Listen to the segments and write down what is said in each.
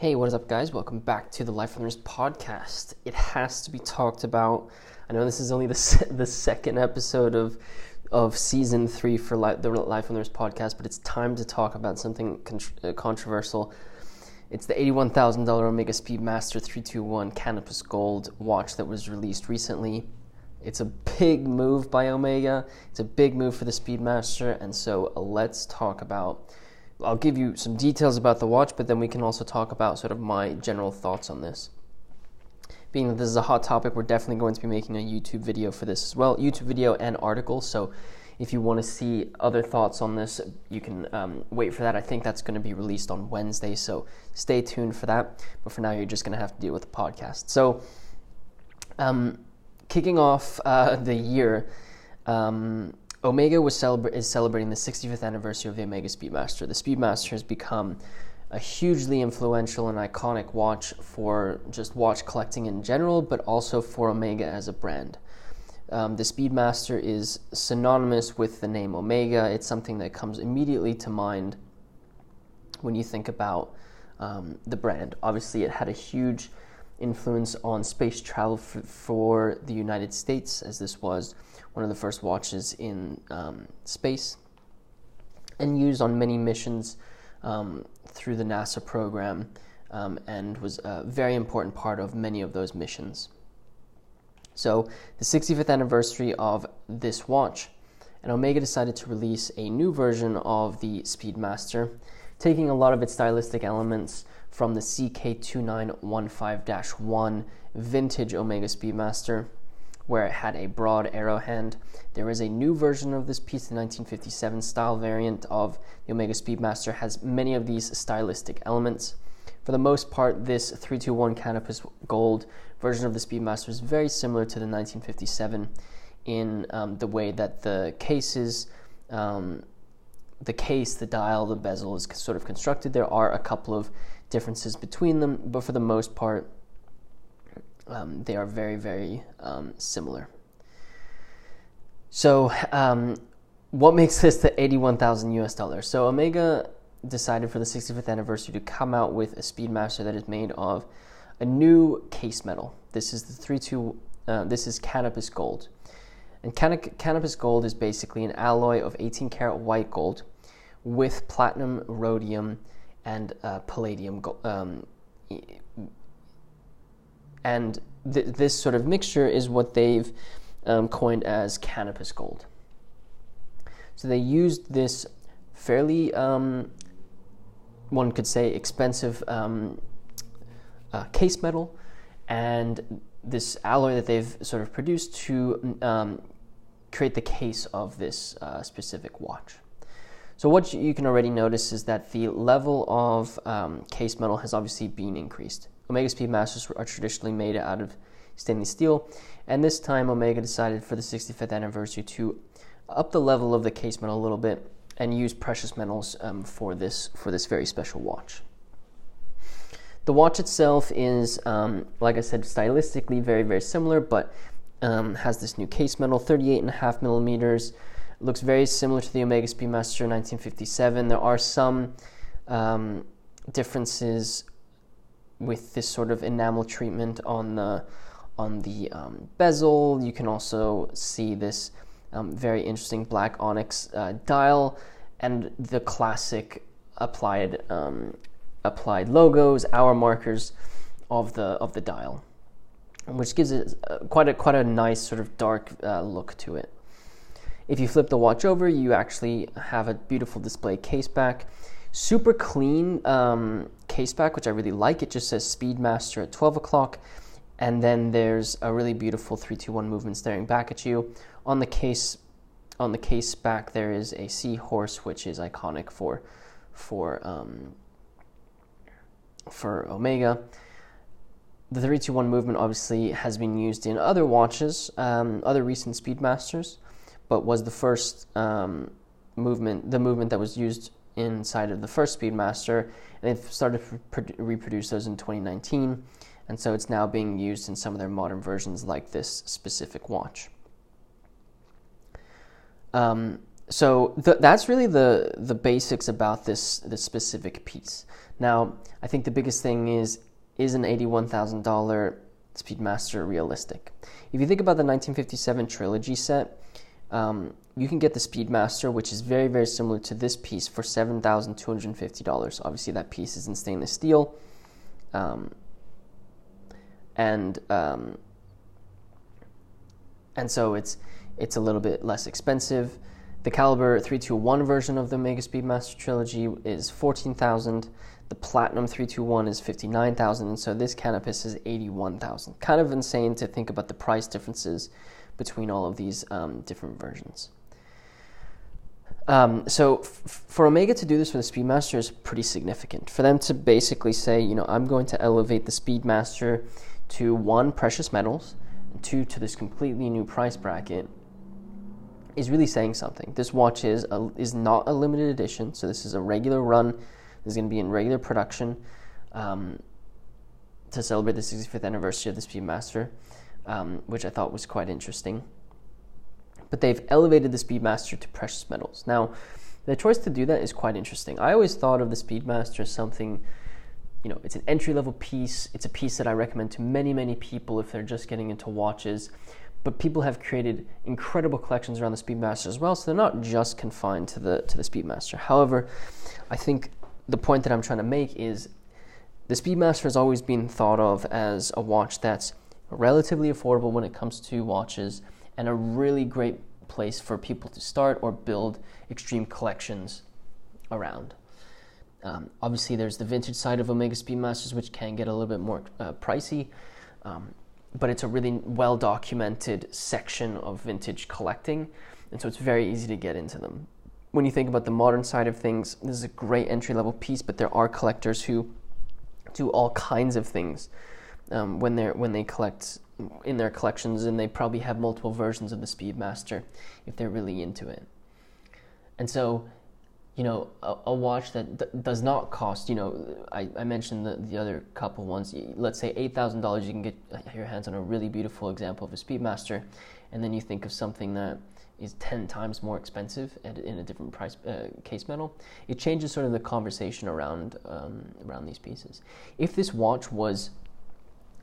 Hey, what is up, guys? Welcome back to the Life Runners podcast. It has to be talked about. I know this is only the second episode of season 3 for the Life Runners podcast, but it's time to talk about something controversial. It's the $81,000 Omega Speedmaster 321 Canopus Gold watch that was released recently. It's a big move by Omega. It's a big move for the Speedmaster, and so let's talk about. I'll give you some details about the watch, but then we can also talk about sort of my general thoughts on this. Being that this is a hot topic, we're definitely going to be making a YouTube video for this as well. YouTube video and article, so if you want to see other thoughts on this, you can wait for that. I think that's going to be released on Wednesday, so stay tuned for that. But for now, you're just going to have to deal with the podcast. So, kicking off the year... Omega is celebrating the 65th anniversary of the Omega Speedmaster. The Speedmaster has become a hugely influential and iconic watch for just watch collecting in general, but also for Omega as a brand. The Speedmaster is synonymous with the name Omega. It's something that comes immediately to mind when you think about the brand. Obviously, it had a huge influence on space travel for the United States, as this was one of the first watches in space and used on many missions through the NASA program and was a very important part of many of those missions. So the 65th anniversary of this watch, and Omega decided to release a new version of the Speedmaster, taking a lot of its stylistic elements from the CK2915-1 vintage Omega Speedmaster, where it had a broad arrow hand. There is a new version of this piece, the 1957 style variant of the Omega Speedmaster has many of these stylistic elements. For the most part, this 321 Canopus Gold version of the Speedmaster is very similar to the 1957 in the way that the cases, the dial, the bezel is sort of constructed. There are a couple of differences between them, but for the most part, they are very, very similar. So what makes this the $81,000? So Omega decided for the 65th anniversary to come out with a Speedmaster that is made of a new case metal. This is the this is Canopus Gold. And Canopus Gold is basically an alloy of 18 karat white gold with platinum, rhodium, and palladium and this sort of mixture is what they've coined as Canopus Gold. So they used this fairly, one could say, expensive case metal and this alloy that they've sort of produced to create the case of this specific watch. So what you can already notice is that the level of case metal has obviously been increased. Omega Speedmasters are traditionally made out of stainless steel, and this time Omega decided for the 65th anniversary to up the level of the case metal a little bit and use precious metals for this very special watch. The watch itself is, like I said, stylistically very, very similar, but has this new case metal, 38.5 millimeters. It looks very similar to the Omega Speedmaster 1957. There are some differences with this sort of enamel treatment on the bezel. You can also see this very interesting black onyx dial and the classic applied logos, hour markers of the dial, which gives it quite a nice sort of dark look to it. If you flip the watch over, you actually have a beautiful display case back. Super clean case back, which I really like. It just says Speedmaster at 12 o'clock, and then there's a really beautiful 321 movement staring back at you. On the case back, there is a seahorse, which is iconic for Omega. The 321 movement obviously has been used in other watches, other recent Speedmasters, but was the first movement that was used inside of the first Speedmaster, and they've started to reproduce those in 2019, and so it's now being used in some of their modern versions like this specific watch. So that's really the basics about this specific piece. Now, I think the biggest thing is an $81,000 Speedmaster realistic? If you think about the 1957 trilogy set, you can get the Speedmaster, which is very, very similar to this piece, for $7,250. Obviously, that piece is in stainless steel. And so it's a little bit less expensive. The caliber 321 version of the Omega Speedmaster trilogy is $14,000. The Platinum 321 is $59,000, and so this Canopus is $81,000. Kind of insane to think about the price differences between all of these different versions. So for Omega to do this for the Speedmaster is pretty significant. For them to basically say, you know, I'm going to elevate the Speedmaster to one, precious metals, and two, to this completely new price bracket, is really saying something. This watch is not a limited edition, so this is a regular run. This is going to be in regular production to celebrate the 65th anniversary of the Speedmaster, which I thought was quite interesting. But they've elevated the Speedmaster to precious metals. Now, the choice to do that is quite interesting. I always thought of the Speedmaster as something, you know, it's an entry-level piece. It's a piece that I recommend to many, many people if they're just getting into watches. But people have created incredible collections around the Speedmaster as well, so they're not just confined to the Speedmaster. However, I think the point that I'm trying to make is the Speedmaster has always been thought of as a watch that's relatively affordable when it comes to watches, and a really great place for people to start or build extreme collections around. Obviously, there's the vintage side of Omega Speedmasters, which can get a little bit more pricey. But it's a really well-documented section of vintage collecting, and so it's very easy to get into them. When you think about the modern side of things, this is a great entry-level piece, but there are collectors who do all kinds of things when they collect in their collections, and they probably have multiple versions of the Speedmaster if they're really into it. And so, you know, a watch that does not cost, you know, I mentioned the other couple ones, let's say $8,000, you can get your hands on a really beautiful example of a Speedmaster, and then you think of something that is 10 times more expensive in a different price case metal. It changes sort of the conversation around these pieces. If this watch was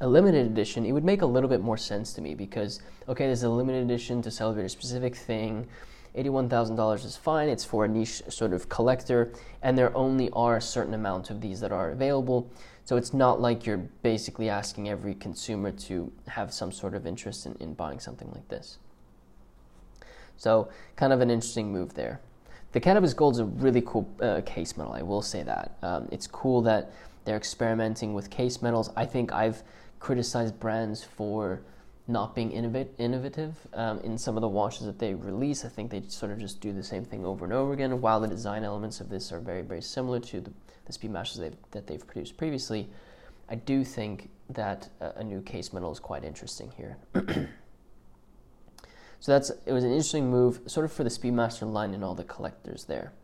a limited edition, it would make a little bit more sense to me because, okay, there's a limited edition to celebrate a specific thing, $81,000 is fine, it's for a niche sort of collector, and there only are a certain amount of these that are available, so it's not like you're basically asking every consumer to have some sort of interest in buying something like this. So, kind of an interesting move there. The Canopus Gold is a really cool case metal, I will say that. It's cool that they're experimenting with case metals. I think I've criticized brands for not being innovative in some of the watches that they release. I think they sort of just do the same thing over and over again. While the design elements of this are very, very similar to the Speedmasters that they've produced previously, I do think that a new case metal is quite interesting here. So it was an interesting move sort of for the Speedmaster line and all the collectors there.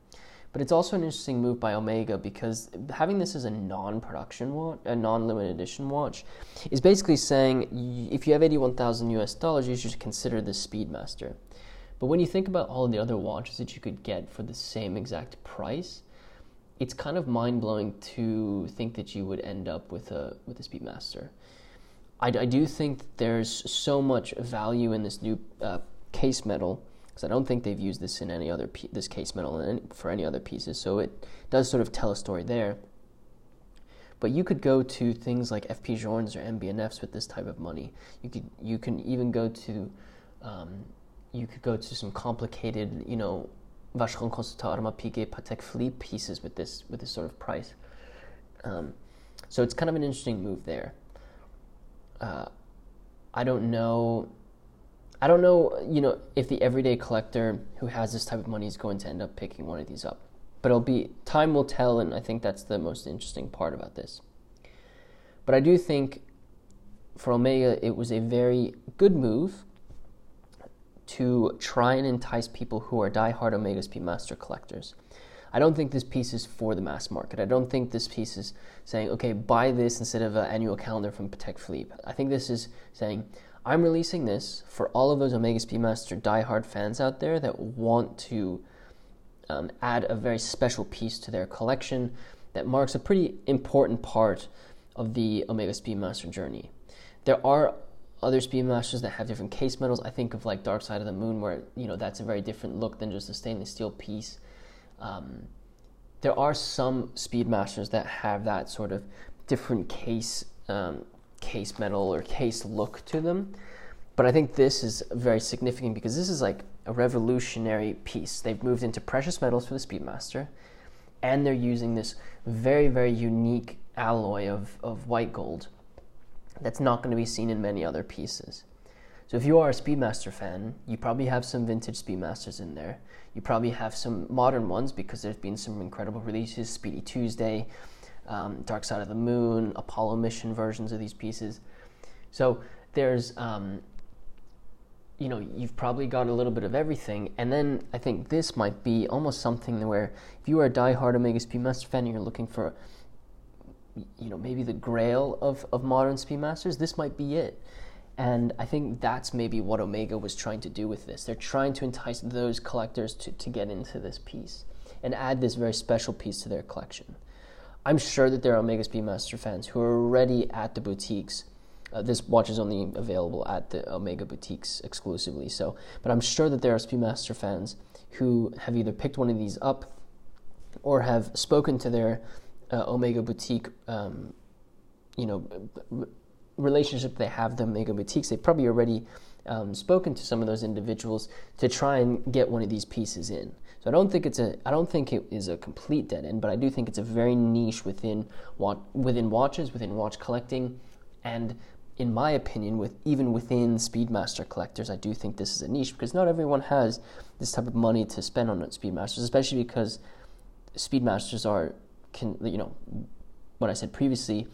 But it's also an interesting move by Omega because having this as a non-production watch, a non-limited edition watch, is basically saying if you have $81,000 US, you should consider the Speedmaster. But when you think about all the other watches that you could get for the same exact price, it's kind of mind-blowing to think that you would end up with a Speedmaster. I do think there's so much value in this new case metal. I don't think they've used this in any other this case metal for any other pieces, so it does sort of tell a story there. But you could go to things like FP Journes or MB&Fs with this type of money. You can even go to some complicated, you know, Vacheron Constantin, Audemars Piguet, Patek Philippe pieces with this sort of price. So it's kind of an interesting move there. I don't know, you know, if the everyday collector who has this type of money is going to end up picking one of these up. But time will tell, and I think that's the most interesting part about this. But I do think for Omega, it was a very good move to try and entice people who are diehard Omega Speedmaster collectors. I don't think this piece is for the mass market. I don't think this piece is saying, okay, buy this instead of an annual calendar from Patek Philippe. I think this is saying, I'm releasing this for all of those Omega Speedmaster diehard fans out there that want to add a very special piece to their collection that marks a pretty important part of the Omega Speedmaster journey. There are other Speedmasters that have different case metals. I think of like Dark Side of the Moon, where that's a very different look than just a stainless steel piece. There are some Speedmasters that have that sort of different case metal or case look to them, but I think this is very significant because this is like a revolutionary piece. They've moved into precious metals for the Speedmaster, and they're using this very, very unique alloy of white gold that's not going to be seen in many other pieces. So if you are a Speedmaster fan, you probably have some vintage Speedmasters in there. You probably have some modern ones because there's been some incredible releases, Speedy Tuesday, Dark Side of the Moon, Apollo mission versions of these pieces. So there's, you've probably got a little bit of everything. And then I think this might be almost something where if you are a diehard Omega Speedmaster fan and you're looking for maybe the grail of modern Speedmasters, this might be it. And I think that's maybe what Omega was trying to do with this. They're trying to entice those collectors to get into this piece and add this very special piece to their collection. I'm sure that there are Omega Speedmaster fans who are already at the boutiques. This watch is only available at the Omega boutiques exclusively, so, but I'm sure that there are Speedmaster fans who have either picked one of these up or have spoken to their Omega boutique, relationship they have with the Omega boutiques. They've probably already spoken to some of those individuals to try and get one of these pieces in. So I don't think it is a complete dead end, but I do think it's a very niche within watches, within watch collecting, and in my opinion, even within Speedmaster collectors, I do think this is a niche because not everyone has this type of money to spend on Speedmasters, especially because Speedmasters are, what I said previously,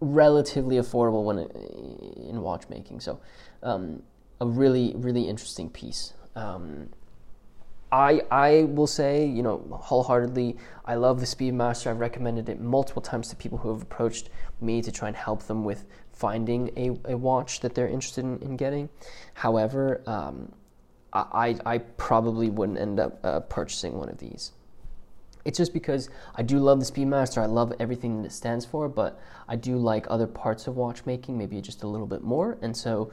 relatively affordable when in watchmaking. So a really, really interesting piece. I will say, wholeheartedly, I love the Speedmaster. I've recommended it multiple times to people who have approached me to try and help them with finding a watch that they're interested in getting. However, I probably wouldn't end up purchasing one of these. It's just because I do love the Speedmaster. I love everything that it stands for, but I do like other parts of watchmaking, maybe just a little bit more. And so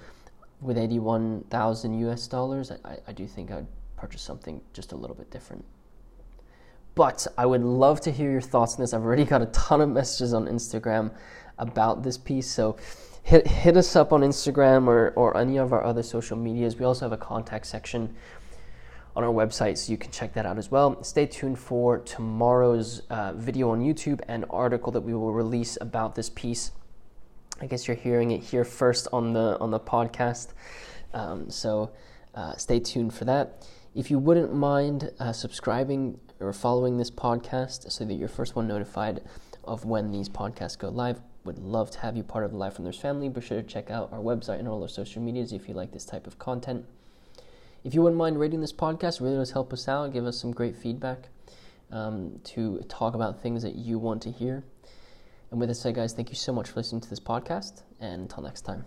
with $81,000 US, I do think I'd purchase something just a little bit different. But I would love to hear your thoughts on this. I've already got a ton of messages on Instagram about this piece. So hit us up on Instagram or any of our other social medias. We also have a contact section on our website, so you can check that out as well. Stay tuned for tomorrow's video on YouTube and article that we will release about this piece. I guess you're hearing it here first on the podcast, so stay tuned for that. If you wouldn't mind subscribing or following this podcast so that you're first one notified of when these podcasts go live, would love to have you part of the Live From There's family. Be sure to check out our website and all our social medias if you like this type of content. If you wouldn't mind rating this podcast, really does help us out. Give us some great feedback to talk about things that you want to hear. And with that said, guys, thank you so much for listening to this podcast, and until next time.